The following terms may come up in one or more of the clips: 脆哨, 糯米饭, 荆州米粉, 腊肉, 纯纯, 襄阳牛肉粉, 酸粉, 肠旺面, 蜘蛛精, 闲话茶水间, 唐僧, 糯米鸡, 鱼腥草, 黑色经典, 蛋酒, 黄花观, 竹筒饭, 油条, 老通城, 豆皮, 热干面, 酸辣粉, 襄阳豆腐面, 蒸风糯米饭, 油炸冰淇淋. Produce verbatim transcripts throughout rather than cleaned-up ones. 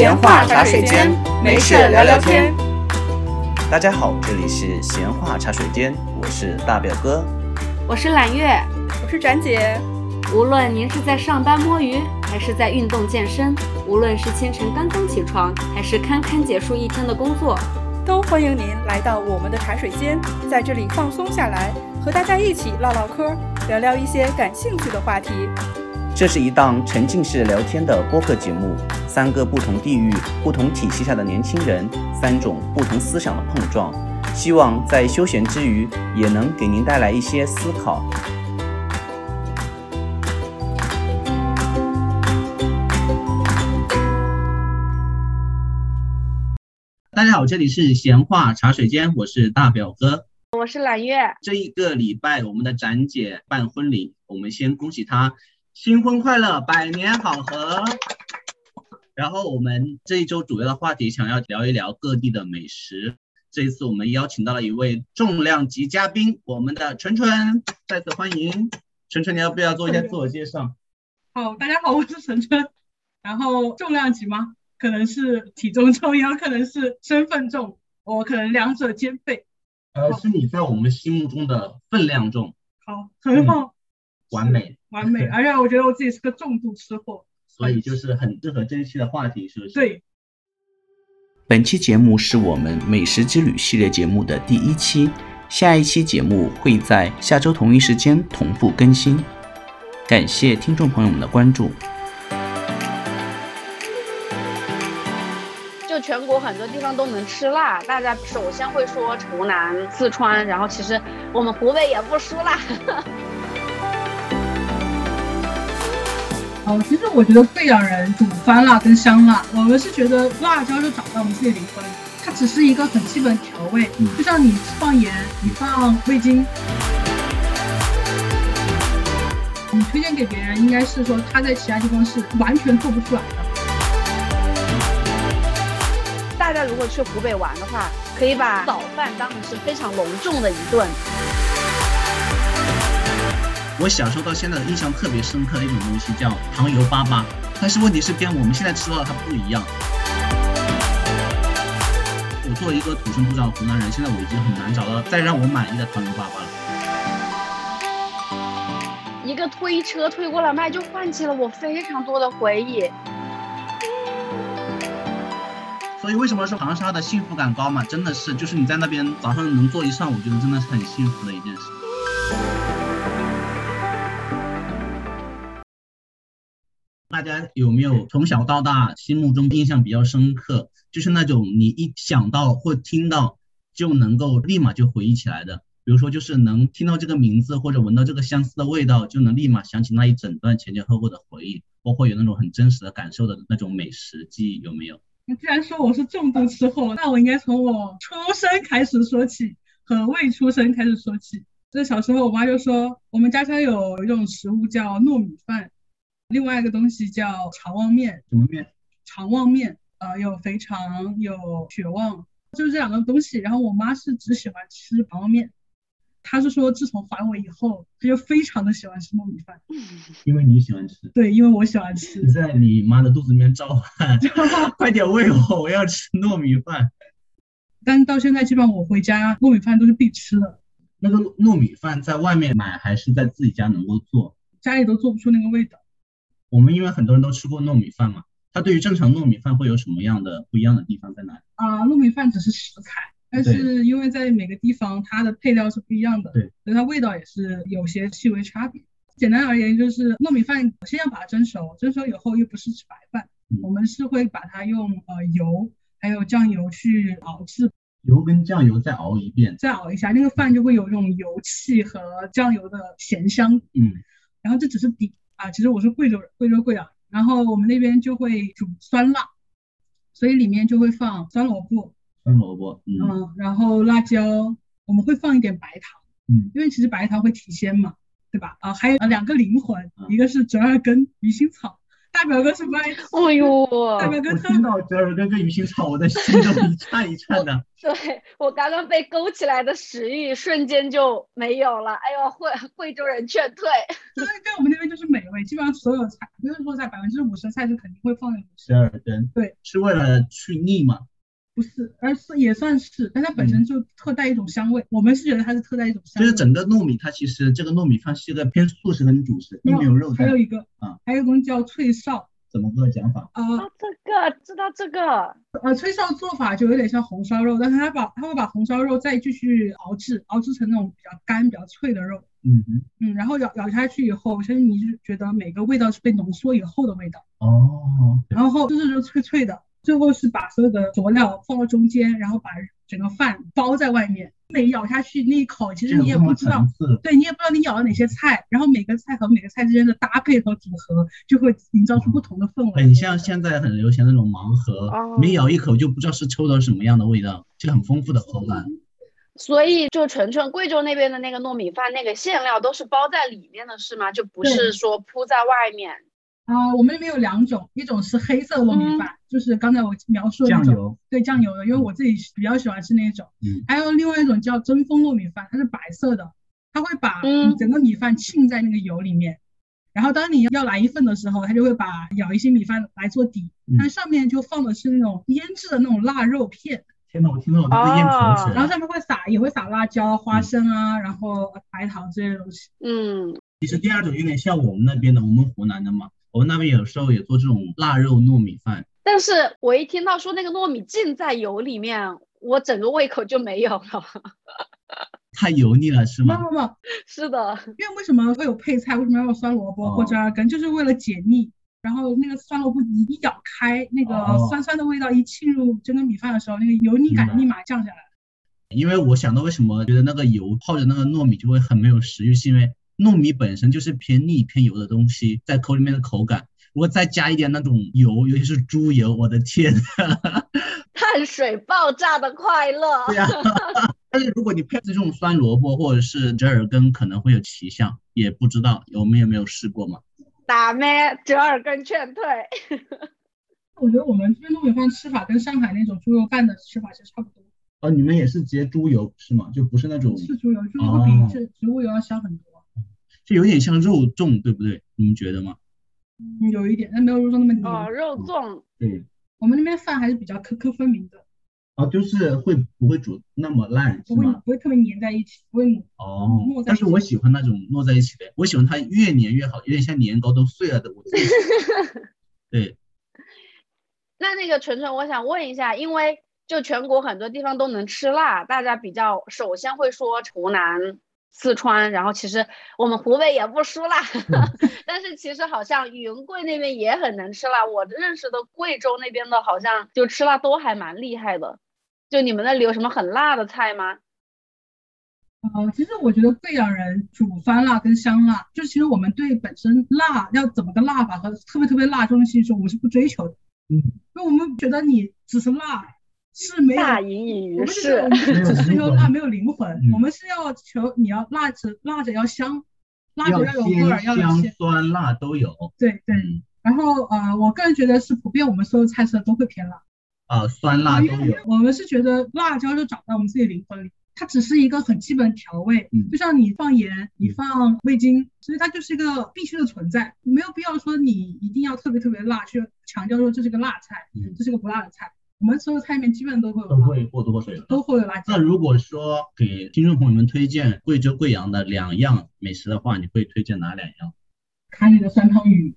闲话茶水间，没事聊聊天。大家好，这里是闲话茶水间，我是大表哥，我是揽月，我是展姐。无论您是在上班摸鱼，还是在运动健身，无论是清晨刚刚起床，还是堪堪结束一天的工作，都欢迎您来到我们的茶水间，在这里放松下来，和大家一起唠唠嗑，聊聊一些感兴趣的话题。这是一档沉浸式聊天的播客节目，三个不同地域、不同体系下的年轻人，三种不同思想的碰撞，希望在休闲之余也能给您带来一些思考。大家好，这里是闲话茶水间，我是大表哥，我是揽月。这一个礼拜我们的展姐办婚礼，我们先恭喜她新婚快乐，百年好合。然后我们这一周主要的话题想要聊一聊各地的美食。这一次我们邀请到了一位重量级嘉宾，我们的纯纯，再次欢迎。纯纯，你要不要做一下自我介绍？好，大家好，我是纯纯。然后重量级吗？可能是体重重，也有可能是身份重，我可能两者兼备。呃，是你在我们心目中的分量重。好，很好、嗯，完美，完美。而且我觉得我自己是个重度吃货，所以就是很适合这期的话题，是不是？对。本期节目是我们美食之旅系列节目的第一期，下一期节目会在下周同一时间同步更新。感谢听众朋友们的关注。全国很多地方都能吃辣，大家首先会说湖南、四川，然后其实我们湖北也不输辣。哦，其实我觉得贵阳人主翻辣跟香辣，我们是觉得辣椒就找到我们自己灵魂，它只是一个很基本调味，嗯、就像你放盐，你放味精。你推荐给别人，应该是说他在其他地方是完全做不出来的。大家如果去湖北玩的话，可以把早饭当成是非常隆重的一顿。我小时候到现在印象特别深刻的一种东西叫糖油粑粑，但是问题是跟我们现在吃到的它不一样。我作为一个土生土长的湖南人，现在我已经很难找到再让我满意的糖油粑粑了。一个推车推过来卖，就唤起了我非常多的回忆。所以为什么说长沙的幸福感高嘛？真的是，就是你在那边早上能坐一上午，我觉得真的是很幸福的一件事。大家有没有从小到大心目中印象比较深刻，就是那种你一想到或听到就能够立马就回忆起来的？比如说，就是能听到这个名字或者闻到这个相似的味道，就能立马想起那一整段前前后后的回忆，包括有那种很真实的感受的那种美食记忆，有没有？你居然说我是重度吃货，那我应该从我出生开始说起，和未出生开始说起。这小时候我妈就说，我们家乡有一种食物叫糯米饭，另外一个东西叫肠旺面。什么面？肠旺面，呃，有肥肠，有血旺，就是这两个东西。然后我妈是只喜欢吃肠旺面，她是说自从怀我以后，她就非常的喜欢吃糯米饭。因为你喜欢吃？对，因为我喜欢吃。你在你妈的肚子里面召唤，快点喂我，我要吃糯米饭。但到现在基本上我回家糯米饭都是必吃的。那个糯米饭在外面买还是在自己家能够做？家里都做不出那个味道。我们因为很多人都吃过糯米饭嘛，它对于正常糯米饭会有什么样的不一样的地方在哪里？啊，糯米饭只是食材。但是因为在每个地方它的配料是不一样的，对，所以它味道也是有些细微差别。简单而言就是糯米饭先要把它蒸熟，蒸熟以后又不是吃白饭、嗯、我们是会把它用呃油还有酱油去熬制，油跟酱油再熬一遍，再熬一下，那个饭就会有一种油气和酱油的咸香。嗯，然后这只是底啊，其实我是贵州人，贵州贵阳，然后我们那边就会煮酸辣，所以里面就会放酸萝卜。酸萝卜， 嗯, 嗯，然后辣椒，我们会放一点白糖，嗯，因为其实白糖会提鲜嘛，对吧？啊，还有两个灵魂，嗯、一个是折耳根、鱼腥草，大大表哥什么？哦呦，大表哥听到折耳根跟鱼腥草，我的心都一颤一颤的。对，我刚刚被勾起来的食欲瞬间就没有了。哎呦，惠惠州人劝退。对，在我们那边就是美味，基本上所有菜，就是说在百分之五十的菜是肯定会放折耳根。对，是为了去腻吗？不是，而是也算是，但它本身就特带一种香味、嗯、我们是觉得它是特带一种香味，就是整个糯米，它其实这个糯米饭是一个偏素食跟主食，因为没有肉菜。还有一个、啊、还有一种叫脆哨。怎么个讲法、呃、啊？这个知道这个呃，脆哨做法就有点像红烧肉，但是它把它会把红烧肉再继续熬制熬制成那种比较干比较脆的肉。嗯嗯，然后 咬, 咬下去以后，其实你就觉得每个味道是被浓缩以后的味道。哦，然后就是就脆脆的，最后是把所有的佐料放到中间，然后把整个饭包在外面。每咬下去那一口，其实你也不知道，对，你也不知道你咬了哪些菜，然后每个菜和每个菜之间的搭配和组合就会营造出不同的氛围。很、嗯、像现在很流行那种盲盒、哦、每咬一口就不知道是抽到什么样的味道，就很丰富的口感。所以就纯纯贵州那边的那个糯米饭，那个馅料都是包在里面的是吗？就不是说铺在外面。啊、呃，我们里面有两种，一种是黑色糯米饭、嗯，就是刚才我描述的那种，酱油，对，酱油的，因为我自己比较喜欢吃那种。嗯。还有另外一种叫蒸风糯米饭，它是白色的，它会把整个米饭浸在那个油里面，嗯、然后当你要来一份的时候，它就会把舀一些米饭来做底，但上面就放的是那种腌制的那种腊肉片。天哪，我听到我都在咽口水。然后上面会撒，也会撒辣椒、花生啊，嗯、然后白糖这些东西。嗯。其实第二种有点像我们那边的，我们湖南的嘛。我们那边有时候也做这种腊肉糯米饭，但是我一听到说那个糯米浸在油里面，我整个胃口就没有了。太油腻了是吗？不不不，是的。因为为什么会有配菜，为什么要有酸萝卜或折耳根、哦、就是为了解腻。然后那个酸萝卜一咬开，那个酸酸的味道一沁入整个米饭的时候、哦、那个油腻感立马降下来。因为我想到为什么觉得那个油泡着那个糯米就会很没有食欲，是因为糯米本身就是偏腻偏油的东西，在口里面的口感，如果再加一点那种油，尤其是猪油，我的天，碳水爆炸的快乐。对啊，但是如果你配这种酸萝卜或者是折耳根，可能会有奇效，也不知道我们有没有试过嘛？打咩，折耳根劝退。我觉得我们这边糯米饭吃法跟上海那种猪油饭的吃法是差不多。哦，你们也是直接猪油是吗？就不是那种是猪油，猪油会比植植物油要香很多。就有点像肉粽，对不对？你们觉得吗？嗯，有一点，但没有肉粽那么黏。哦，肉粽。对，我们那边饭还是比较颗颗分明的。哦，就是会不会煮那么烂？不会，不会特别黏在一起，不会黏。哦，但是我喜欢那种糯在一起的，我喜欢它越黏越好，有点像年糕都碎了的。对。那那个纯纯，我想问一下，因为就全国很多地方都能吃辣，大家比较首先会说湖南。四川，然后其实我们湖北也不输辣，但是其实好像云贵那边也很能吃辣。我认识的贵州那边的好像就吃辣都还蛮厉害的。就你们那里有什么很辣的菜吗？呃，其实我觉得贵阳人煮酸辣跟香辣，就其实我们对本身辣要怎么个辣法和特别特别辣这种东西我们是不追求的。嗯，因为我们觉得你只是辣。是没有大隐隐于市，只是说辣没有灵魂、嗯、我们是要求你要辣着辣着要香，辣着要有味儿，要香酸辣都有。对对、嗯、然后呃，我个人觉得是普遍我们所有菜色都会偏辣啊，酸辣都有、呃、我们是觉得辣椒就长在我们自己灵魂里，它只是一个很基本的调味、嗯、就像你放盐你放味精、嗯、所以它就是一个必须的存在，没有必要说你一定要特别特别辣去强调说这是个辣菜、嗯、这是个不辣的菜。我们所有菜里面基本都会有辣，都会或多或少有，都会有辣椒。那如果说给听众朋友们推荐贵州贵阳的两样美食的话，你会推荐哪两样？卡里的酸汤鱼。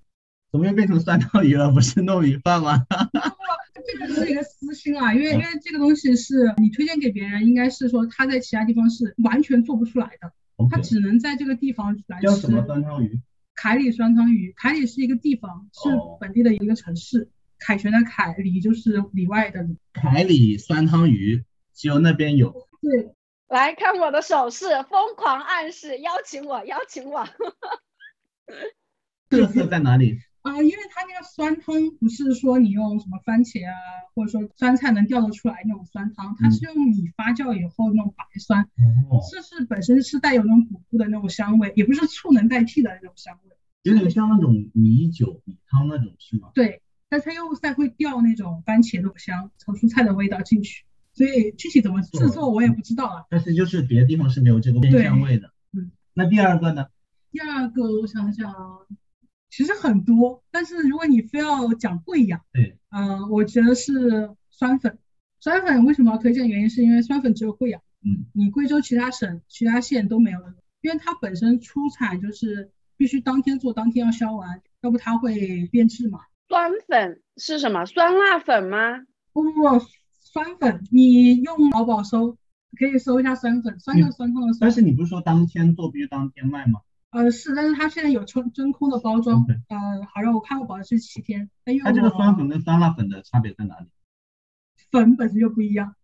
怎么又变成酸汤鱼了？不是糯米饭吗？这个是一个私心啊，因为因为这个东西是你推荐给别人，应该是说他在其他地方是完全做不出来的， okay. 他只能在这个地方来吃。叫什么酸汤鱼？凯里酸汤鱼，凯里是一个地方，是本地的一个城市。Oh.凯旋的凯，里就是里外的里。凯里酸汤鱼只有那边有。对，来看我的手势，疯狂暗示邀请我，邀请我。特色在哪里啊、呃？因为它那个酸汤不是说你用什么番茄啊，或者说酸菜能调得出来那种酸汤，它是用米发酵以后那种白酸，嗯、是是本身是带有那种谷物的那种香味，也不是醋能代替的那种香味。有点像那种米酒米汤那种是吗？对，但它又再会掉那种番茄肉香炒蔬菜的味道进去，所以具体怎么制作我也不知道了，但是就是别的地方是没有这个鲜香味的。嗯，那第二个呢？第二个我想想其实很多，但是如果你非要讲贵阳，对，嗯、呃，我觉得是酸粉。酸粉为什么要推荐？原因是因为酸粉只有贵阳，嗯，你贵州其他省其他县都没有，因为它本身出产就是必须当天做当天要销完，要不它会变质嘛。酸粉是什么？酸辣粉吗？不不不，酸粉你用淘宝搜可以搜一下酸粉，酸的酸痛的酸。但是你不是说当天做必须当天卖吗？呃是，但是它现在有真空的包装、okay. 呃好像我看过保质期七天。它这个酸粉跟酸辣粉的差别在哪里？粉本身就不一样，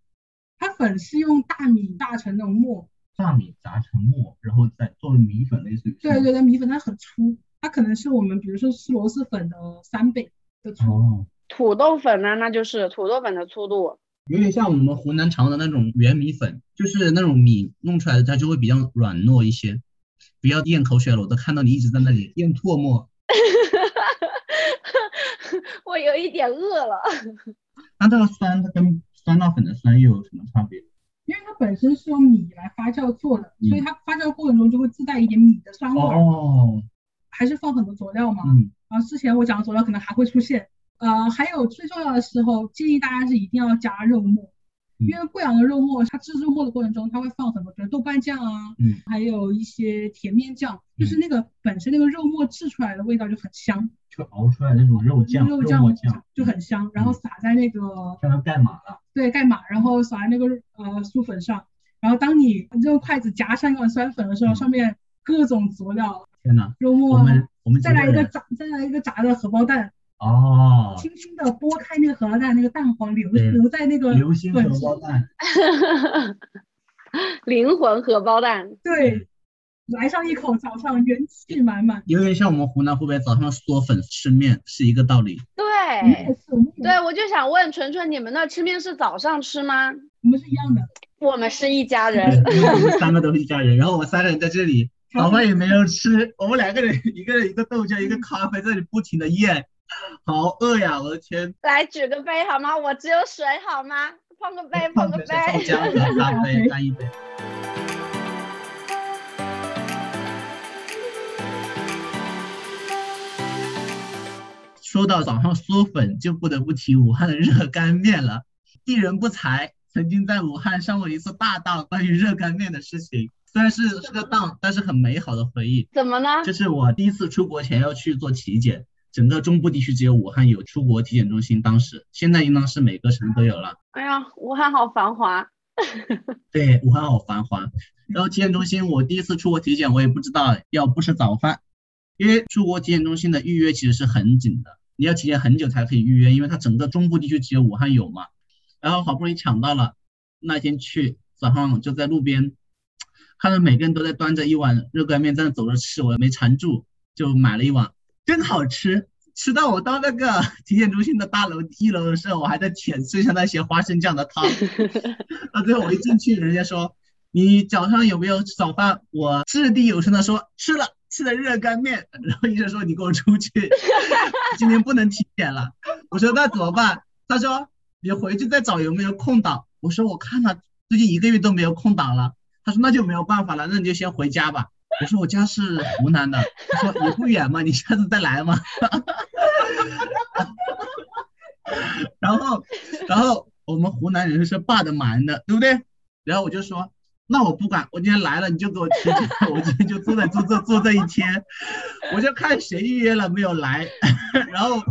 它粉是用大米榨成那种末，大米榨成末然后再做米粉类似于。对对对，米粉它很粗，它可能是我们比如说吃螺蛳粉的三倍的粗、哦、土豆粉呢、啊、那就是土豆粉的粗度，有点像我们湖南尝的那种圆米粉，就是那种米弄出来的它就会比较软糯一些。不要咽口水了，我都看到你一直在那里咽唾沫。我有一点饿了。那这个酸它跟酸辣粉的酸又有什么差别？因为它本身是用米来发酵做的、嗯、所以它发酵过程中就会自带一点米的酸味、哦、还是放很多佐料嘛、嗯、然后之前我讲的佐料可能还会出现。呃，还有最重要的时候建议大家是一定要加肉末，因为贵阳的肉末它制作末的过程中它会放很多比如豆瓣酱啊、嗯、还有一些甜面酱，就是那个本身那个肉末制出来的味道就很香，就熬出来那种肉酱肉末酱就很香、嗯、然后撒在那个像它盖码了，对，盖码然后撒在那个呃酥粉上，然后当你用筷子夹上一碗酸粉的时候、嗯、上面各种佐料，天哪，肉末，我们我们再来一个炸再来一个炸的荷包蛋，哦，轻轻的剥开那个荷包蛋，那个蛋黄流流在那个流心荷包蛋，灵魂荷包蛋，对，来上一口，早上元气满满，有点像我们湖南湖北早上嗦粉吃面是一个道理。对，对，我就想问纯纯，你们那吃面是早上吃吗？我们是一样的，我们是一家人，我们三个都是一家人，然后我三个人在这里，早饭也没有吃，我们两个人，一个人一个豆浆，一个咖啡，在这里不停的咽。好饿呀，我的天，来举个杯好吗？我只有水好吗？碰个杯碰个杯碰姜和大杯干一杯。说到早上嗦粉就不得不提武汉的热干面了，地人不才曾经在武汉上过一次大当关于热干面的事情，虽然是是个当但是很美好的回忆。怎么呢？就是我第一次出国前要去做体检，整个中部地区只有武汉有出国体检中心，当时现在应当是每个城都有了。哎呀，武汉好繁华。对，武汉好繁华。然后体检中心我第一次出国体检我也不知道要不吃早饭，因为出国体检中心的预约其实是很紧的，你要提前很久才可以预约，因为它整个中部地区只有武汉有嘛。然后好不容易抢到了，那天去早上就在路边看到每个人都在端着一碗热干面在那走着吃，我没缠住就买了一碗，真好吃。吃到我到那个体检中心的大楼一楼的时候，我还在舔剩下那些花生酱的汤。到最后我一进去，人家说你早上有没有吃早饭？我掷地有声的说吃了，吃了热干面。然后医生说你给我出去，今天不能体检了。我说那怎么办？他说你回去再找有没有空档。我说我看了最近一个月都没有空档了。他说那就没有办法了，那你就先回家吧。我说我家是湖南的，他说也不远嘛，你下次再来嘛。然后，然后我们湖南人是霸的蛮的，对不对？然后我就说，那我不管，我今天来了你就给我体检，我今天就坐在坐坐坐这一天，我就看谁预约了没有来。然后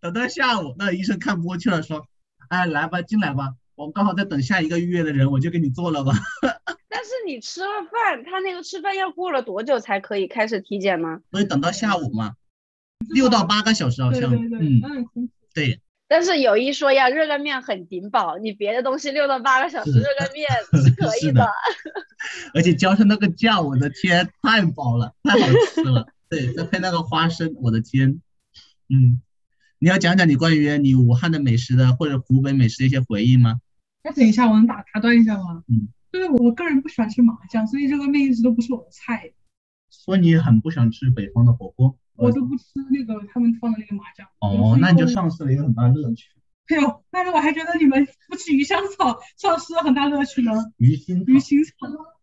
等到下午，那医生看不过去了，说，哎，来吧，进来吧，我刚好在等下一个预约的人，我就给你做了吧。但是你吃了饭，他那个吃饭要过了多久才可以开始体检吗？所以等到下午嘛，六到八个小时好像。对对对，嗯，对。但是有一说呀，热干面很顶饱，你别的东西六到八个小时，热干面是可以 的, 的。而且浇上那个酱，我的天，太饱了，太好吃了。对，再配那个花生，我的天。嗯，你要讲讲你关于你武汉的美食的或者湖北美食的一些回忆吗？那等一下，我能打打断一下吗？嗯。就是我个人不喜欢吃麻酱，所以热干面一直都不是我的菜。所以你很不想吃北方的火锅？我都不吃那个他们放的那个麻酱。哦，那你就丧失了一个很大的乐趣。哎呦，但是我还觉得你们不吃鱼香草丧失了很大乐趣呢。鱼腥鱼腥草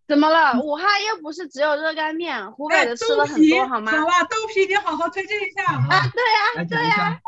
怎么了？武汉又不是只有热干面，湖北的吃了很多好吗？好吧，豆皮你好好推荐一下啊！对呀，对呀。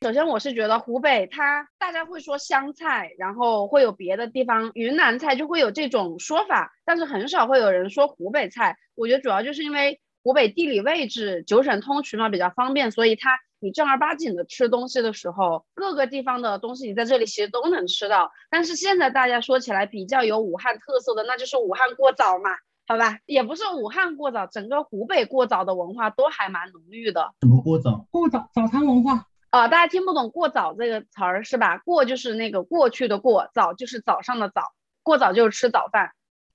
首先我是觉得湖北它大家会说湘菜，然后会有别的地方云南菜就会有这种说法，但是很少会有人说湖北菜。我觉得主要就是因为湖北地理位置九省通衢嘛，比较方便，所以它你正儿八经的吃东西的时候，各个地方的东西你在这里其实都能吃到。但是现在大家说起来比较有武汉特色的，那就是武汉过早嘛，好吧，也不是武汉过早，整个湖北过早的文化都还蛮浓郁的。什么过早？过早早餐文化。啊、呃，大家听不懂过早这个词儿是吧？过就是那个过去的过，早就是早上的早，过早就是吃早饭。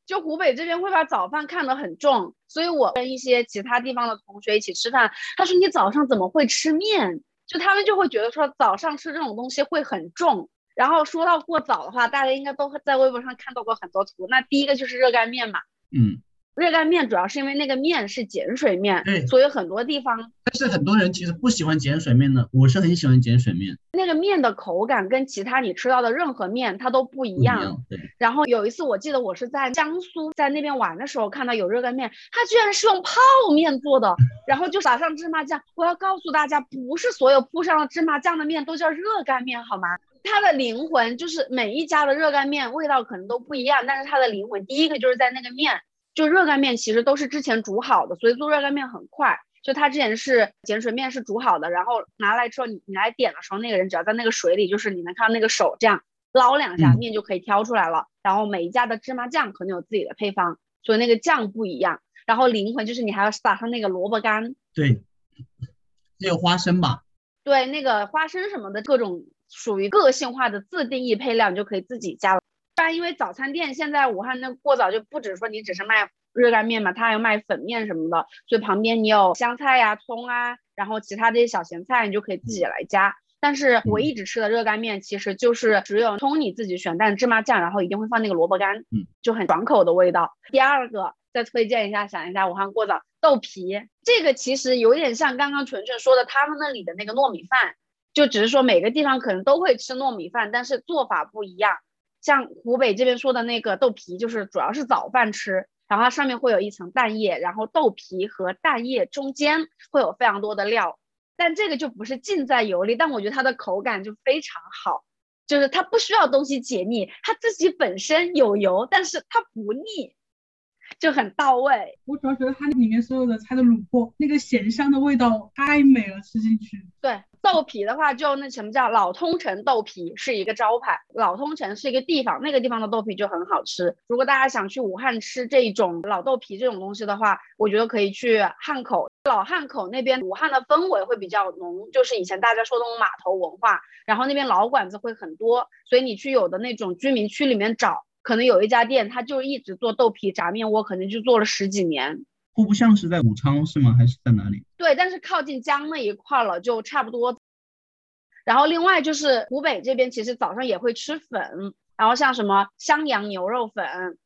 就湖北这边会把早饭看得很重，所以我跟一些其他地方的同学一起吃饭，他说你早上怎么会吃面？就他们就会觉得说早上吃这种东西会很重。然后说到过早的话，大家应该都在微博上看到过很多图。那第一个就是热干面嘛，嗯。热干面主要是因为那个面是碱水面，所以很多地方，但是很多人其实不喜欢碱水面的，我是很喜欢碱水面，那个面的口感跟其他你吃到的任何面它都不一样，不一样，对。然后有一次我记得我是在江苏，在那边玩的时候看到有热干面，它居然是用泡面做的，然后就撒上芝麻酱。我要告诉大家，不是所有铺上了芝麻酱的面都叫热干面好吗？它的灵魂就是每一家的热干面味道可能都不一样，但是它的灵魂第一个就是在那个面。就热干面其实都是之前煮好的，所以做热干面很快，就它之前是碱水面是煮好的，然后拿来之后你你来点的时候，那个人只要在那个水里，就是你能看到那个手这样捞两下，面就可以挑出来了、嗯、然后每一家的芝麻酱可能有自己的配方，所以那个酱不一样，然后灵魂就是你还要撒上那个萝卜干，对，那个花生吧，对，那个花生什么的，各种属于个性化的自定义配料你就可以自己加了。但因为早餐店现在武汉那过早就不只说你只是卖热干面嘛，它还有卖粉面什么的，所以旁边你有香菜呀、啊、葱啊，然后其他这些小咸菜你就可以自己来加。但是我一直吃的热干面其实就是只有葱你自己选，但芝麻酱然后一定会放那个萝卜干，就很爽口的味道。第二个再推荐一下，想一下武汉过早豆皮，这个其实有点像刚刚纯纯说的他们那里的那个糯米饭，就只是说每个地方可能都会吃糯米饭，但是做法不一样。像湖北这边说的那个豆皮就是主要是早饭吃，然后它上面会有一层蛋液，然后豆皮和蛋液中间会有非常多的料，但这个就不是尽在油里，但我觉得它的口感就非常好，就是它不需要东西解腻，它自己本身有油但是它不腻，就很到位。我主要觉得它里面所有的菜的卤过那个咸香的味道太美了，吃进去。对，豆皮的话就那什么叫老通城豆皮是一个招牌，老通城是一个地方，那个地方的豆皮就很好吃。如果大家想去武汉吃这种老豆皮这种东西的话，我觉得可以去汉口，老汉口那边武汉的氛围会比较浓，就是以前大家说的码头文化，然后那边老馆子会很多，所以你去有的那种居民区里面找，可能有一家店他就一直做豆皮炸面窝，可能就做了十几年。户部巷是在武昌是吗？还是在哪里？对，但是靠近江那一块了，就差不多。然后另外就是湖北这边其实早上也会吃粉，然后像什么襄阳牛肉粉，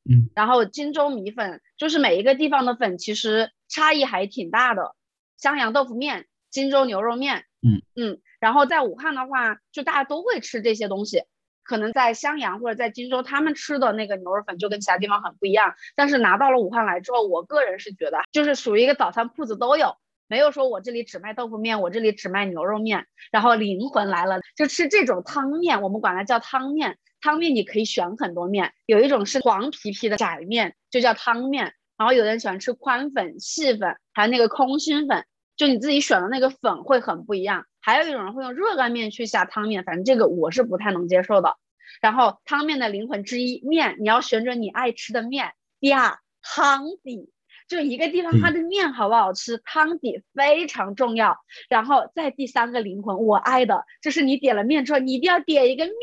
嗯，然后荆州米粉，就是每一个地方的粉其实差异还挺大的，襄阳豆腐面，荆州牛肉面，嗯嗯，然后在武汉的话就大家都会吃这些东西。可能在襄阳或者在荆州他们吃的那个牛肉粉就跟其他地方很不一样，但是拿到了武汉来之后，我个人是觉得就是属于一个早餐铺子都有，没有说我这里只卖豆腐面，我这里只卖牛肉面，然后灵魂来了，就吃这种汤面，我们管它叫汤面。汤面你可以选很多面，有一种是黄皮皮的窄面就叫汤面，然后有人喜欢吃宽粉、细粉，还有那个空心粉，就你自己选的那个粉会很不一样。还有一种人会用热干面去下汤面，反正这个我是不太能接受的。然后汤面的灵魂之一，面你要选准你爱吃的面。第二，汤底，就一个地方它的面好不好吃、嗯、汤底非常重要。然后再第三个灵魂我爱的，就是你点了面之后你一定要点一个面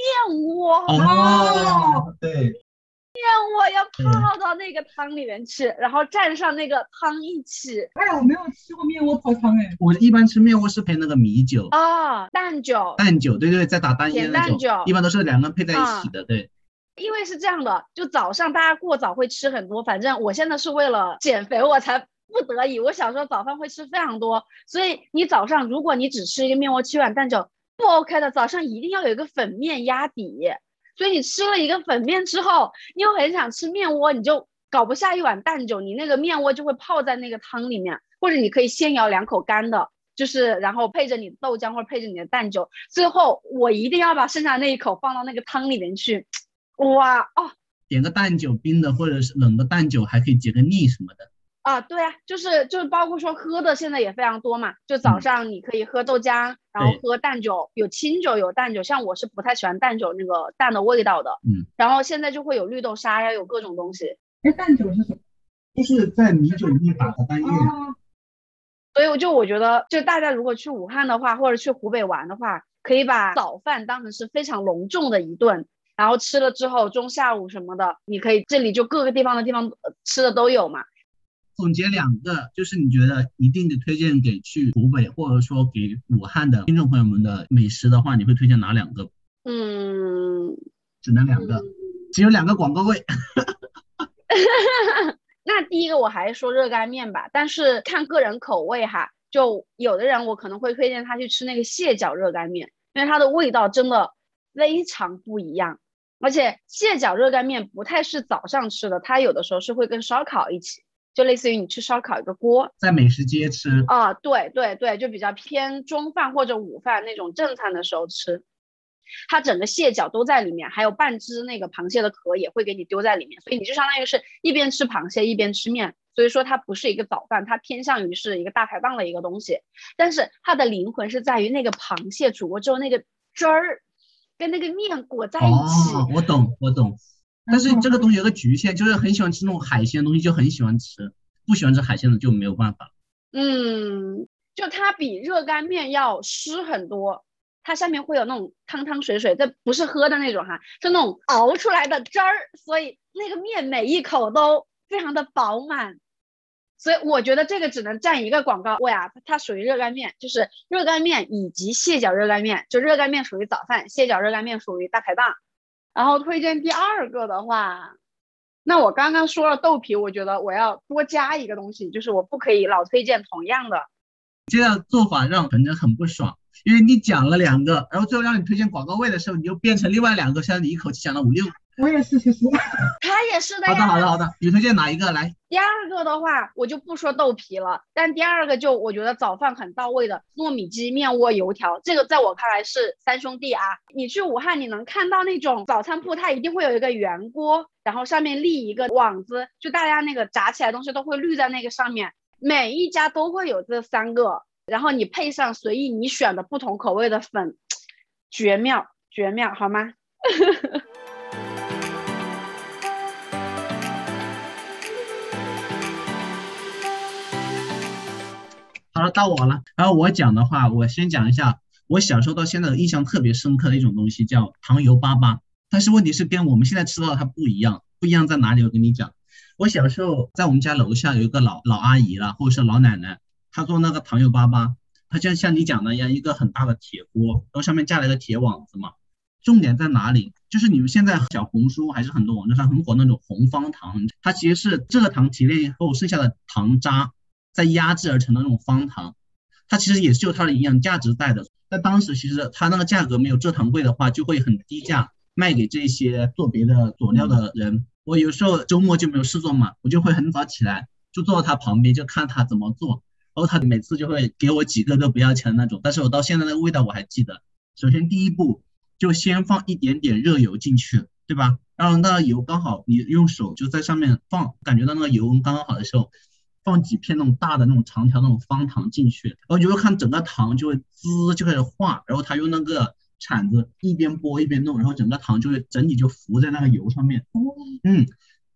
窝、哦、对，面窝要泡到那个汤里面去、嗯、然后蘸上那个汤一起。哎，我没有吃过面窝泡汤。哎，我一般吃面窝是配那个米酒啊、哦，蛋酒，蛋酒，对对，在打蛋液那种，一般都是两个配在一起的、嗯、对。因为是这样的，就早上大家过早会吃很多，反正我现在是为了减肥我才不得已，我小时候早饭会吃非常多，所以你早上如果你只吃一个面窝七碗蛋饺不 OK 的，早上一定要有一个粉面压底，所以你吃了一个粉面之后你又很想吃面窝，你就搞不下一碗蛋酒，你那个面窝就会泡在那个汤里面，或者你可以先舀两口干的，就是然后配着你豆浆或者配着你的蛋酒，最后我一定要把剩下那一口放到那个汤里面去，哇哦！点个蛋酒冰的或者是冷的蛋酒，还可以解个腻什么的啊，对啊，就是就是包括说喝的现在也非常多嘛，就早上你可以喝豆浆、嗯、然后喝蛋酒，有清酒有蛋酒，像我是不太喜欢蛋酒那个蛋的味道的，嗯，然后现在就会有绿豆沙呀，有各种东西。哎，蛋酒是什么？就是在米酒里面打的蛋液、啊、所以我就我觉得就大家如果去武汉的话或者去湖北玩的话，可以把早饭当成是非常隆重的一顿，然后吃了之后中下午什么的你可以这里就各个地方的地方吃的都有嘛。总结两个，就是你觉得一定得推荐给去湖北或者说给武汉的听众朋友们的美食的话，你会推荐哪两个？嗯，只能两个、嗯、只有两个广告位那第一个我还说热干面吧，但是看个人口味哈，就有的人我可能会推荐他去吃那个蟹脚热干面，因为它的味道真的非常不一样，而且蟹脚热干面不太是早上吃的，它有的时候是会跟烧烤一起，就类似于你去烧烤一个锅，在美食街吃啊、哦，对对对，就比较偏中饭或者午饭那种正餐的时候吃，它整个蟹脚都在里面，还有半只那个螃蟹的壳也会给你丢在里面，所以你就相当于是一边吃螃蟹一边吃面，所以说它不是一个早饭，它偏向于是一个大排档的一个东西，但是它的灵魂是在于那个螃蟹煮过之后那个汁儿跟那个面裹在一起。哦，我懂我懂，但是这个东西有个局限，就是很喜欢吃那种海鲜的东西就很喜欢吃，不喜欢吃海鲜的就没有办法。嗯，就它比热干面要湿很多，它下面会有那种汤汤水水，这不是喝的那种哈，是那种熬出来的汁儿，所以那个面每一口都非常的饱满，所以我觉得这个只能占一个广告位啊，它属于热干面，就是热干面以及蟹脚热干面，就热干面属于早饭，蟹脚热干面属于大排档。然后推荐第二个的话，那我刚刚说了豆皮，我觉得我要多加一个东西，就是我不可以老推荐同样的，这样做法让人很不爽，因为你讲了两个，然后最后让你推荐广告位的时候，你就变成另外两个，像你一口气讲了五六。我也是，其实他也是的呀。好的，好的，好的，你推荐哪一个来？第二个的话，我就不说豆皮了，但第二个就我觉得早饭很到位的糯米鸡、面窝、油条，这个在我看来是三兄弟啊。你去武汉，你能看到那种早餐铺，它一定会有一个圆锅，然后上面立一个网子，就大家那个炸起来的东西都会滤在那个上面，每一家都会有这三个。然后你配上随意你选的不同口味的粉，绝妙绝妙，好吗？好了，到我了。然后我讲的话，我先讲一下我小时候到现在的印象特别深刻的一种东西，叫糖油粑粑。但是问题是跟我们现在吃到的它不一样，不一样在哪里？我跟你讲，我小时候在我们家楼下有一个老老阿姨啦，或者是老奶奶。他做那个糖油粑粑，他就像你讲的一样，一个很大的铁锅，然后上面架了一个铁网子嘛。重点在哪里？就是你们现在小红书还是很多网站上很火那种红方糖，它其实是蔗糖提炼以后剩下的糖渣再压制而成的那种方糖，它其实也是有它的营养价值在的。在当时其实它那个价格没有蔗糖贵的话，就会很低价卖给这些做别的佐料的人。我有时候周末就没有事做嘛，我就会很早起来就坐到他旁边，就看他怎么做。然后他每次就会给我几个都不要钱那种，但是我到现在那个味道我还记得。首先第一步就先放一点点热油进去，对吧？然后那个油刚好，你用手就在上面放，感觉到那个油温刚刚好的时候，放几片那种大的那种长条那种方糖进去，然后你就会看整个糖就会滋就开始化，然后他用那个铲子一边拨一边弄，然后整个糖就会整体就浮在那个油上面。嗯，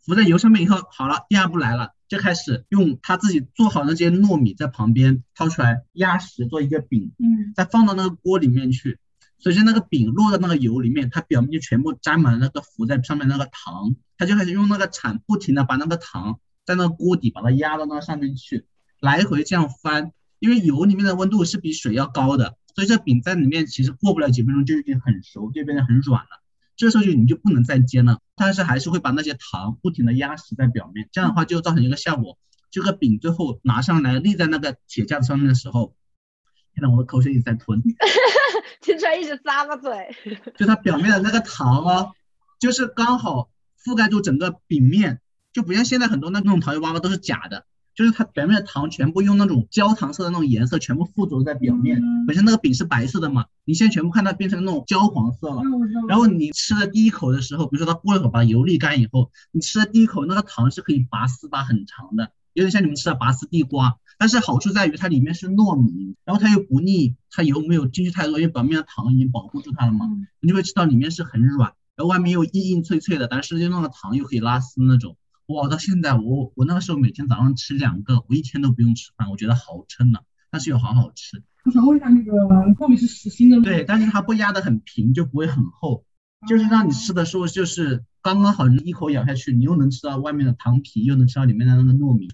浮在油上面以后，好了，第二步来了。就开始用他自己做好的这些糯米在旁边掏出来压实做一个饼，嗯，再放到那个锅里面去，所以那个饼落到那个油里面，它表面就全部沾满了那个浮在上面那个糖，他就开始用那个铲不停的把那个糖在那个锅底把它压到那上面去，来回这样翻，因为油里面的温度是比水要高的，所以这饼在里面其实过不了几分钟就已经很熟，就变得很软了。这时候就你就不能再煎了，但是还是会把那些糖不停的压实在表面，这样的话就造成一个效果，这个饼最后拿上来立在那个铁架子上面的时候，现在我的口水一直在吞，听出来一直咂巴嘴，就它表面的那个糖哦，就是刚好覆盖住整个饼面，就不像现在很多那种糖油粑粑都是假的，就是它表面的糖全部用那种焦糖色的那种颜色全部附着在表面，本身那个饼是白色的嘛，你现在全部看它变成那种焦黄色了，然后你吃了第一口的时候，比如说它过一会儿把油沥干以后，你吃了第一口那个糖是可以拔丝拔很长的，有点像你们吃的拔丝地瓜，但是好处在于它里面是糯米，然后它又不腻，它油没有进去太多，因为表面的糖已经保护住它了嘛，你就会吃到里面是很软，然后外面又硬硬脆脆的，但是就那个糖又可以拉丝那种。哇，到现在我我那个时候每天早上吃两个，我一天都不用吃饭，我觉得好撑啊，但是又好好吃。我想问一下，那个糯米是实心的吗？对，但是它不压得很平，就不会很厚，就是让你吃的时候就是刚刚好，一口咬下去，你又能吃到外面的糖皮，又能吃到里面的那个糯米。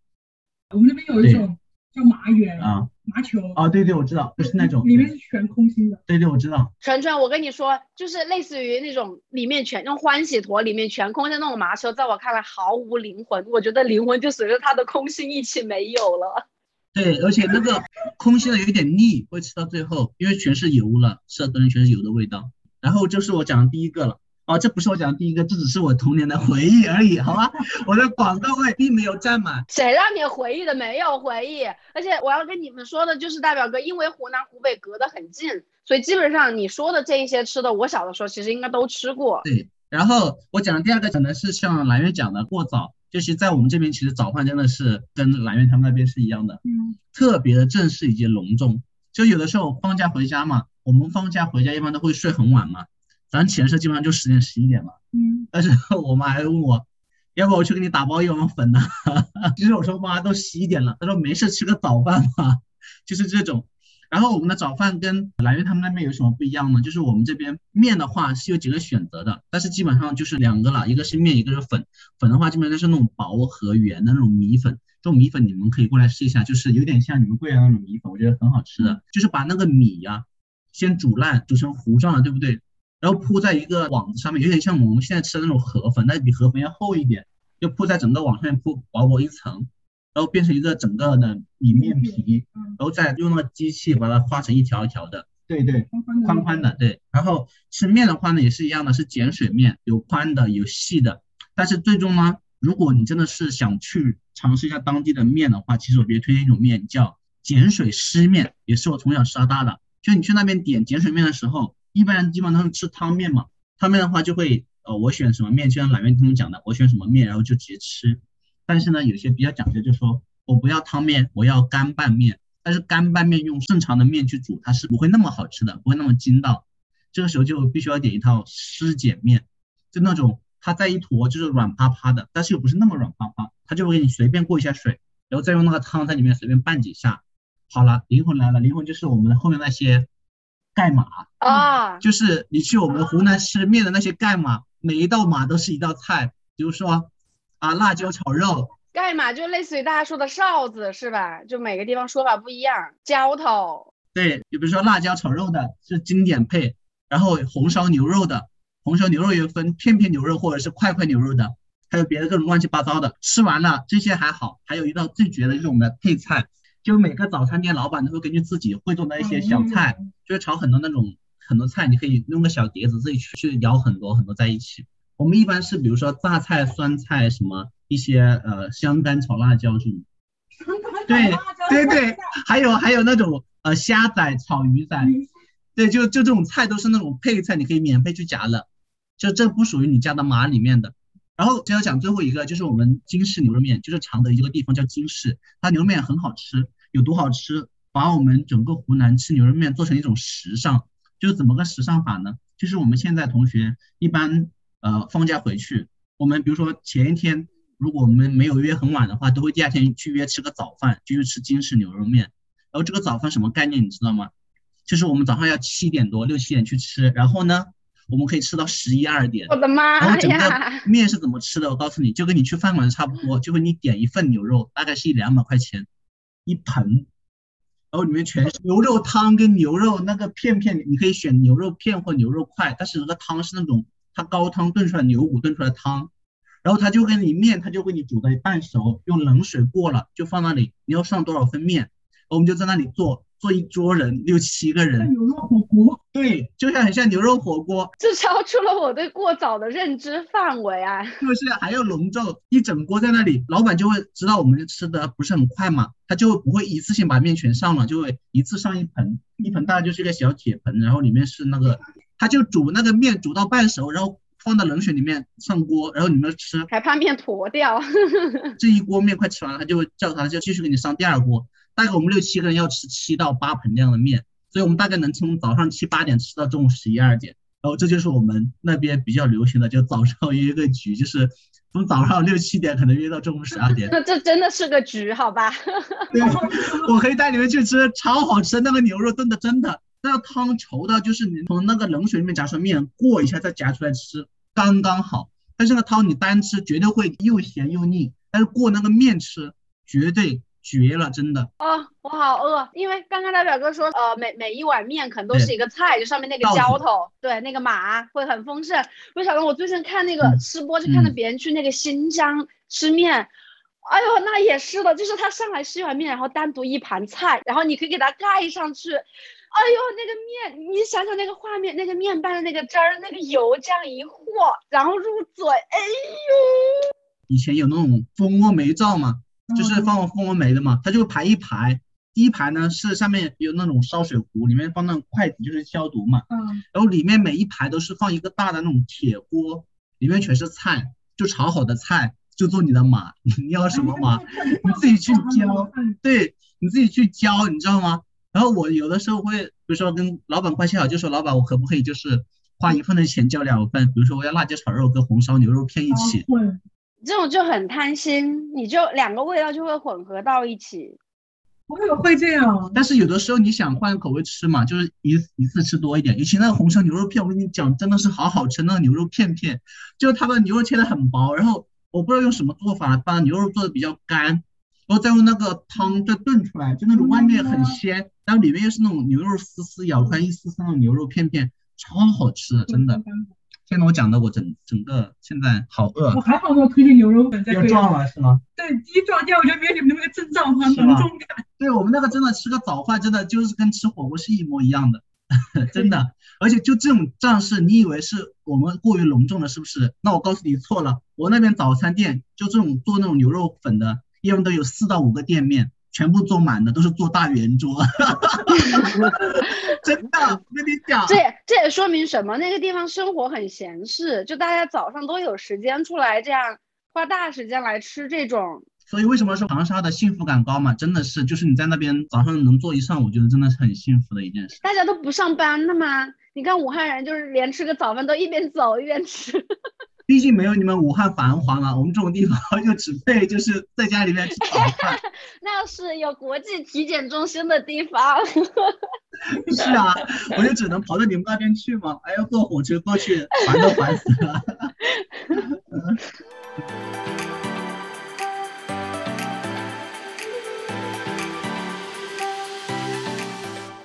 我们那边有一种叫麻圆啊，麻球啊，对对，我知道，不是那种里面是全空心的。对对，我知道。纯纯，我跟你说，就是类似于那种里面全那种欢喜坨里面全空的那种麻球，在我看来毫无灵魂，我觉得灵魂就随着它的空心一起没有了。对，而且那个空心的有一点腻，会吃到最后，因为全是油了，吃的东西全是油的味道。然后就是我讲的第一个了。哦，这不是我讲的第一个，这只是我童年的回忆而已，好吧？我的广告位并没有占满。谁让你回忆的没有回忆？而且我要跟你们说的就是，大表哥，因为湖南湖北隔得很近，所以基本上你说的这一些吃的，我小的时候其实应该都吃过。对，然后我讲的第二个可能是像蓝月讲的过早，就是在我们这边其实早饭真的是跟蓝月他们那边是一样的，嗯，特别的正式以及隆重。就有的时候放假回家嘛，我们放假回家一般都会睡很晚嘛。咱起的时候基本上就十点十一点了，嗯，但是我妈还问我，要不我去给你打包一碗粉呢？其实我说妈都十一点了，她说没事吃个早饭吧，就是这种。然后我们的早饭跟兰苑他们那边有什么不一样呢？就是我们这边面的话是有几个选择的，但是基本上就是两个了，一个是面，一个是粉。粉的话基本上就是那种薄和圆的那种米粉，这种米粉你们可以过来试一下，就是有点像你们贵阳那种米粉，我觉得很好吃的，就是把那个米呀、啊、先煮烂，煮成糊状了，对不对？然后铺在一个网子上面，有点像我们现在吃的那种河粉，但是比河粉要厚一点，就铺在整个网上面铺薄薄一层，然后变成一个整个的米面皮，然后再用那个机器把它画成一条一条的，对对，宽宽的，对。然后吃面的话呢也是一样的，是碱水面，有宽的有细的，但是最终呢，如果你真的是想去尝试一下当地的面的话，其实我别推荐一种面叫碱水湿面，也是我从小吃到大的。就你去那边点碱水面的时候，一般人基本上都是吃汤面嘛，汤面的话就会呃，我选什么面，就像懒面他们讲的，我选什么面然后就直接吃。但是呢有些比较讲究，就说我不要汤面，我要干拌面，但是干拌面用正常的面去煮它是不会那么好吃的，不会那么筋道，这个时候就必须要点一套湿碱面，就那种它在一坨就是软趴趴的，但是又不是那么软趴趴，它就会给你随便过一下水，然后再用那个汤在里面随便拌几下，好了，灵魂来了。灵魂就是我们后面那些盖码啊、嗯，就是你去我们湖南吃面的那些盖码，每一道码都是一道菜，比如说啊辣椒炒肉，盖码就类似于大家说的臊子是吧？就每个地方说法不一样，浇头，对，比如说辣椒炒肉的是经典配，然后红烧牛肉的，红烧牛肉也分片片牛肉或者是块块牛肉的，还有别的各种乱七八糟的。吃完了这些还好，还有一道最绝的就是我们的配菜。就每个早餐店老板都会根据自己会做的一些小菜，嗯、就是炒很多那种很多菜，你可以弄个小碟子自己去舀很多很多在一起。我们一般是比如说榨菜、酸菜什么一些呃香干炒辣椒这种，对对对，还有还有那种呃虾仔炒鱼仔，对，就就这种菜都是那种配菜，你可以免费去夹了，就这不属于你家的码里面的。然后就要讲最后一个，就是我们京市牛肉面，就是常德一个地方叫京市，它牛肉面很好吃，有多好吃，把我们整个湖南吃牛肉面做成一种时尚。就是怎么个时尚法呢？就是我们现在同学一般呃放假回去，我们比如说前一天如果我们没有约很晚的话，都会第二天去约吃个早饭，就去吃京市牛肉面。然后这个早饭什么概念你知道吗？就是我们早上要七点多六七点去吃，然后呢我们可以吃到十一二点，我的妈呀！然后整个面是怎么吃的？我告诉你，就跟你去饭馆差不多，就跟你点一份牛肉，大概是一两百块钱一盆，然后里面全是牛肉汤跟牛肉那个片片，你可以选牛肉片或牛肉块，但是那个汤是那种它高汤炖出来牛骨炖出来汤，然后它就跟你面，它就给你煮的半熟，用冷水过了就放那里，你要上多少份面，我们就在那里做。做一桌人，六七个人，牛肉火锅，对，就像很像牛肉火锅，这超出了我对过早的认知范围啊！就是还有龙舟，一整锅在那里，老板就会知道我们吃的不是很快嘛，他就不会一次性把面全上了，就会一次上一盆，一盆大概就是一个小铁盆，然后里面是那个，他就煮那个面煮到半熟，然后放到冷水里面上锅，然后你们吃，还怕面坨掉。这一锅面快吃完了，他就叫他就继续给你上第二锅。大概我们六七个人要吃七到八盆这样的面，所以我们大概能从早上七八点吃到中午十一二点。然后这就是我们那边比较流行的，就早上约个局，就是从早上六七点可能约到中午十二点。那这真的是个局，好吧？对，我可以带你们去吃，超好吃，那个牛肉炖的真的，那个汤稠的，就是你从那个冷水里面夹出来面，过一下再夹出来吃，刚刚好。但是那个汤你单吃绝对会又咸又腻，但是过那个面吃绝对。绝了，真的啊、哦！我好饿，因为刚刚大表哥说，呃，每每一碗面可能都是一个菜，就上面那个浇头，对，那个码会很丰盛。我想到我最近看那个吃播，就看到别人去那个新疆吃面，嗯、哎呦，那也是的，就是他上来吃一碗面，然后单独一盘菜，然后你可以给他盖上去。哎呦，那个面，你想想那个画面，那个面拌的那个汁儿，那个油这样一和，然后入嘴，哎呦！以前有那种蜂窝煤灶嘛。就是放蜂窝煤的嘛，它就排一排，第一排呢是下面有那种烧水壶，里面放那种筷子就是消毒嘛，嗯，然后里面每一排都是放一个大的那种铁锅，里面全是菜，就炒好的菜，就做你的码，你要什么码，你自己去浇，对，你自己去浇，你知道吗？然后我有的时候会，比如说跟老板关系好，就说老板我可不可以就是花一份的钱浇两份，比如说我要辣椒炒肉跟红烧牛肉片一起。这种就很贪心，你就两个味道就会混合到一起。我也会这样，但是有的时候你想换口味吃嘛，就是 一, 一次吃多一点。尤其那个红烧牛肉片，我跟你讲，真的是好好吃，那个牛肉片片，就是他把牛肉切得很薄，然后我不知道用什么做法把牛肉做得比较干，然后再用那个汤再炖出来，就那种外面很鲜，嗯、然后里面又是那种牛肉丝丝咬出来一丝丝那种牛肉片片，超好吃，真的。嗯现在我讲的我整整个现在好饿，我还好没有推荐牛肉粉在要撞了是吗？对，第一撞第二我就没有你们那个阵仗和浓重感。对，我们那个真的吃个早饭真的就是跟吃火锅是一模一样的，真的。而且就这种仗势，你以为是我们过于隆重了是不是？那我告诉你错了，我那边早餐店就这种做那种牛肉粉的，一般都有四到五个店面。全部坐满的都是坐大圆桌，真的，我跟你讲，这这也说明什么？那个地方生活很闲适，就大家早上都有时间出来，这样花大时间来吃这种。所以为什么说长沙的幸福感高嘛？真的是，就是你在那边早上能坐一上午，我觉得真的是很幸福的一件事。大家都不上班的吗？你看武汉人就是连吃个早饭都一边走一边吃。毕竟没有你们武汉繁华嘛，我们这种地方就只配就是在家里面吃早饭。那是有国际体检中心的地方。是啊，我就只能跑到你们那边去嘛，还要坐火车过去，烦都烦死了。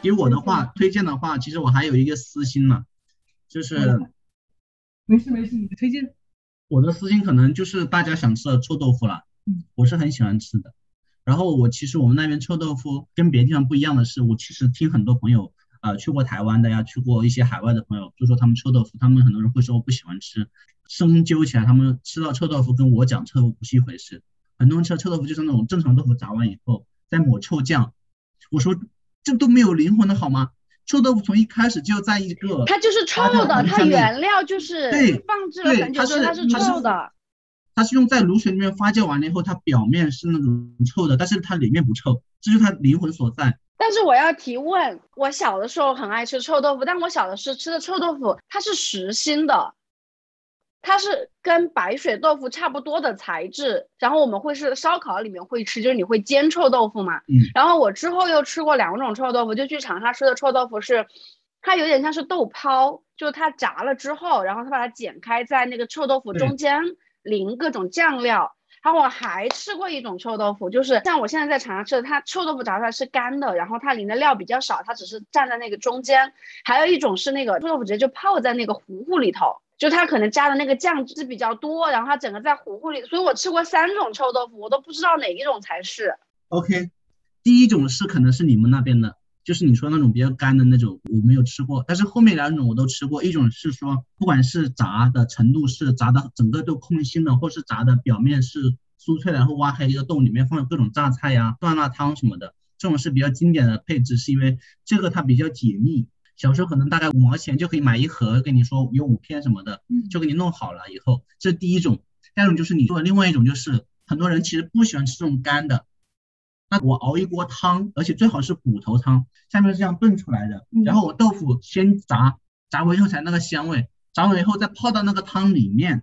给我的话，推荐的话，其实我还有一个私心呢，就是。嗯没事没事，你推荐。我的私心可能就是大家想吃的臭豆腐了，嗯，我是很喜欢吃的。然后我其实我们那边臭豆腐跟别的地方不一样的是，我其实听很多朋友，呃，去过台湾的呀，去过一些海外的朋友，就说他们臭豆腐，他们很多人会说我不喜欢吃，深究起来，他们吃到臭豆腐跟我讲臭豆腐不是一回事。很多人吃的臭豆腐就是那种正常豆腐炸完以后再抹臭酱，我说这都没有灵魂的好吗？臭豆腐从一开始就在一个，它就是臭的，它原料就是放置了很久之后它是臭的，它是用在卤水里面发酵完了以后，它表面是那种臭的，但是它里面不臭，这就是它灵魂所在。但是我要提问，我小的时候很爱吃臭豆腐，但我小的时候吃的臭豆腐它是实心的，它是跟白水豆腐差不多的材质，然后我们会是烧烤里面会吃，就是你会煎臭豆腐嘛，嗯，然后我之后又吃过两种臭豆腐，就去长沙吃的臭豆腐是它有点像是豆泡，就是它炸了之后然后它把它剪开，在那个臭豆腐中间淋各种酱料。然后我还吃过一种臭豆腐，就是像我现在在长沙吃的，它臭豆腐炸出来是干的，然后它淋的料比较少，它只是站在那个中间。还有一种是那个臭豆腐直接就泡在那个糊糊里头，就它可能加的那个酱汁比较多，然后它整个在糊糊里，所以我吃过三种臭豆腐，我都不知道哪一种才是。OK， 第一种是可能是你们那边的，就是你说那种比较干的那种，我没有吃过，但是后面两种我都吃过，一种是说不管是炸的程度是炸的整个都空心的，或是炸的表面是酥脆的，然后挖开一个洞，里面放各种榨菜呀、酸辣汤什么的，这种是比较经典的配置，是因为这个它比较解腻。小时候可能大概五毛钱就可以买一盒，跟你说有五片什么的，就给你弄好了以后，这是第一种。第二种就是你说的另外一种，就是很多人其实不喜欢吃这种干的，那我熬一锅汤，而且最好是骨头汤，下面是这样炖出来的，然后我豆腐先炸，炸过以后才那个香味，炸完以后再泡到那个汤里面，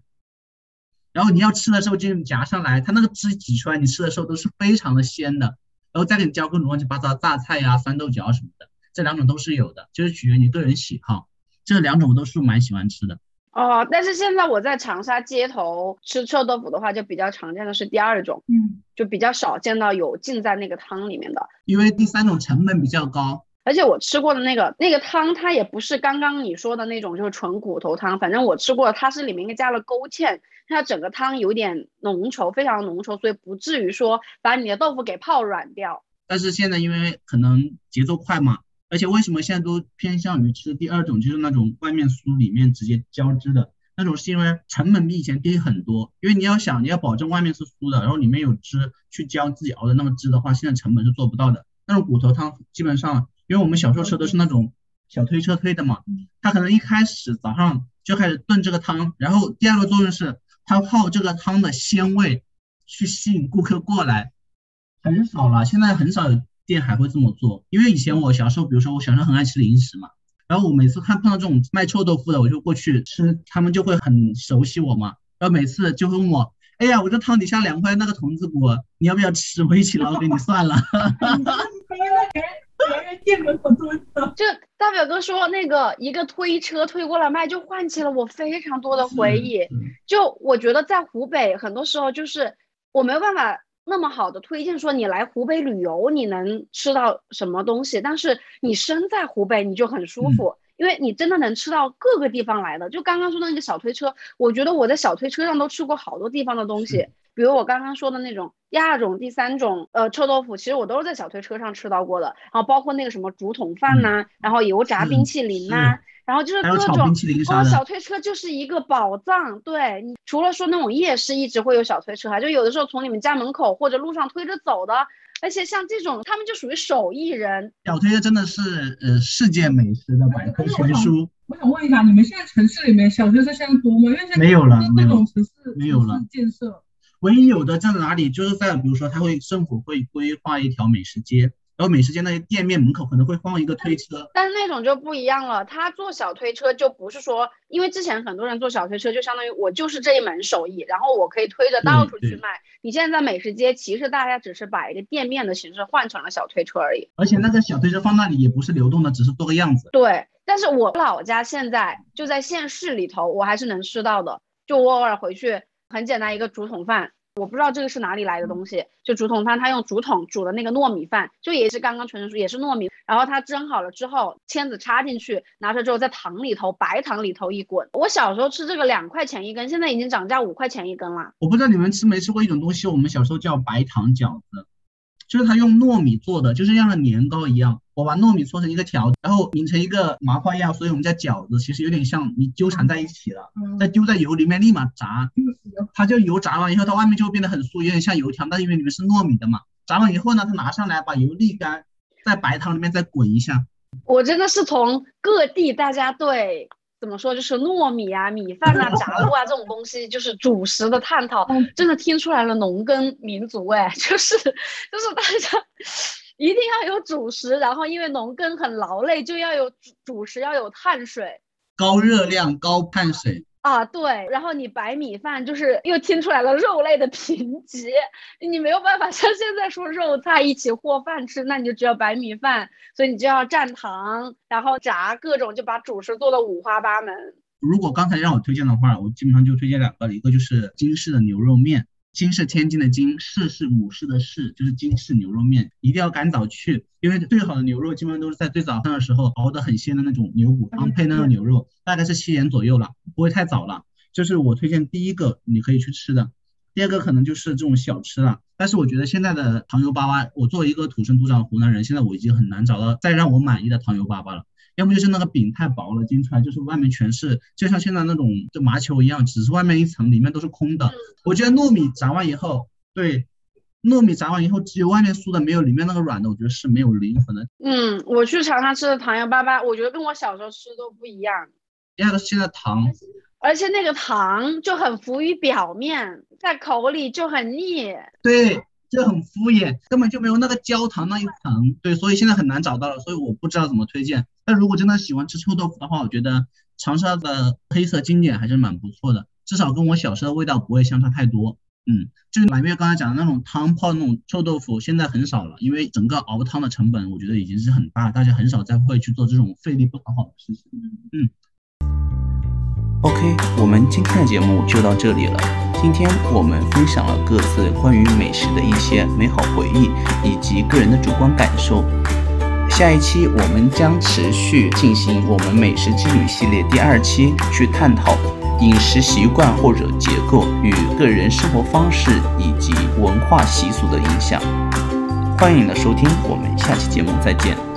然后你要吃的时候就夹上来，它那个汁挤出来，你吃的时候都是非常的鲜的，然后再给你浇各种乱七八糟榨菜呀、酸豆角什么的。这两种都是有的，就是取决于你个人喜好。这两种我都是蛮喜欢吃的。哦，但是现在我在长沙街头吃臭豆腐的话，就比较常见的是第二种，嗯，就比较少见到有浸在那个汤里面的。因为第三种成本比较高，而且我吃过的那个那个汤，它也不是刚刚你说的那种，就是纯骨头汤。反正我吃过的，它是里面应该加了勾芡，它整个汤有点浓稠，非常浓稠，所以不至于说把你的豆腐给泡软掉。但是现在因为可能节奏快嘛。而且为什么现在都偏向于吃第二种，就是那种外面酥里面直接浇汁的那种，是因为成本比以前低很多。因为你要想，你要保证外面是酥的，然后里面有汁去浇自己熬的那个汁的话，现在成本是做不到的。那种骨头汤基本上，因为我们小时候吃都是那种小推车推的嘛，它可能一开始早上就开始炖这个汤，然后第二个作用是它靠这个汤的鲜味去吸引顾客过来，很少了，现在很少有店还会这么做。因为以前我小时候，比如说我小时候很爱吃零食嘛，然后我每次看碰到这种卖臭豆腐的，我就过去吃，他们就会很熟悉我嘛，然后每次就会问我，哎呀，我这汤底下两块那个童子骨，你要不要吃？我一起捞给你算了。就大表哥说那个一个推车推过来卖，就唤起了我非常多的回忆。就我觉得在湖北很多时候就是我没有办法那么好的推荐说你来湖北旅游你能吃到什么东西，但是你身在湖北你就很舒服，因为你真的能吃到各个地方来的。就刚刚说的那个小推车，我觉得我在小推车上都吃过好多地方的东西，比如我刚刚说的那种第二种、第三种呃臭豆腐，其实我都是在小推车上吃到过的。然后包括那个什么竹筒饭呐、啊，然后油炸冰淇淋呐、啊。然后就是各种、哦、小推车就是一个宝藏。对，你除了说那种夜市一直会有小推车，就有的时候从你们家门口或者路上推着走的，而且像这种他们就属于手艺人。小推车真的是呃世界美食的百科全书。我想问一下，你们现在城市里面小推车现在多吗？因为现在没有了，各种城市没有了建设，唯一有的在哪里就是在比如说他会政府会规划一条美食街。然后美食街那些店面门口可能会放一个推车，但是那种就不一样了。他做小推车就不是说，因为之前很多人做小推车就相当于我就是这一门手艺，然后我可以推着到处去卖。你现在在美食街，其实大家只是把一个店面的形式换成了小推车而已。而且那个小推车放那里也不是流动的，只是做个样子。对，但是我老家现在就在县市里头，我还是能吃到的。就我偶尔回去，很简单一个竹筒饭。我不知道这个是哪里来的东西，就竹筒饭，他用竹筒煮的那个糯米饭，就也是刚刚纯纯说也是糯米，然后他蒸好了之后签子插进去，拿出来之后在糖里头白糖里头一滚。我小时候吃这个两块钱一根，现在已经涨价五块钱一根了。我不知道你们吃没吃过一种东西，我们小时候叫白糖饺子，就是他用糯米做的，就是像个年糕一样，我把糯米搓成一个条，然后拧成一个麻花样，所以我们叫饺子，其实有点像你纠缠在一起了，再丢在油里面立马炸，它就油炸完以后，它外面就会变得很酥，有点像油条，但因为里面是糯米的嘛，炸完以后呢，它拿上来把油沥干，在白糖里面再滚一下。我真的是从各地大家对怎么说就是糯米啊、米饭啊、炸物啊这种东西，就是主食的探讨，真的听出来了农耕民族哎，就是就是大家一定要有主食，然后因为农耕很劳累，就要有主食，要有碳水，高热量、高碳水啊，对。然后你白米饭就是又听出来了肉类的贫瘠，你没有办法像现在说肉菜一起和饭吃，那你就只有白米饭，所以你就要蘸糖，然后炸各种，就把主食做的五花八门。如果刚才让我推荐的话，我基本上就推荐两个，一个就是京式的牛肉面，金是天津的金，市是午市的市，就是金市牛肉面，一定要赶早去，因为最好的牛肉基本上都是在最早上的时候熬得很鲜的那种牛骨汤配那种牛肉，大概是七点左右了，不会太早了。就是我推荐第一个你可以去吃的，第二个可能就是这种小吃了。但是我觉得现在的糖油粑粑，我作为一个土生土长的湖南人，现在我已经很难找到再让我满意的糖油粑粑了。要么就是那个饼太薄了，煎出来就是外面全是就像现在那种就麻球一样，只是外面一层里面都是空的。我觉得糯米炸完以后，对，糯米炸完以后只有外面酥的没有里面那个软的，我觉得是没有灵魂的。嗯，我去长沙吃的糖油粑粑，我觉得跟我小时候吃都不一样，因为它现在糖，而且那个糖就很浮于表面，在口里就很腻，对，就很敷衍，根本就没有那个焦糖那一层，对，所以现在很难找到了，所以我不知道怎么推荐。但如果真的喜欢吃臭豆腐的话，我觉得长沙的黑色经典还是蛮不错的，至少跟我小时候的味道不会相差太多。嗯，就是蓝月刚才讲的那种汤泡那种臭豆腐现在很少了，因为整个熬汤的成本我觉得已经是很大，大家很少再会去做这种费力不讨好的事情。嗯 OK， 我们今天的节目就到这里了。今天我们分享了各自关于美食的一些美好回忆以及个人的主观感受。下一期我们将持续进行我们美食之旅系列第二期，去探讨饮食习惯或者结构与个人生活方式以及文化习俗的影响。欢迎你的收听，我们下期节目再见。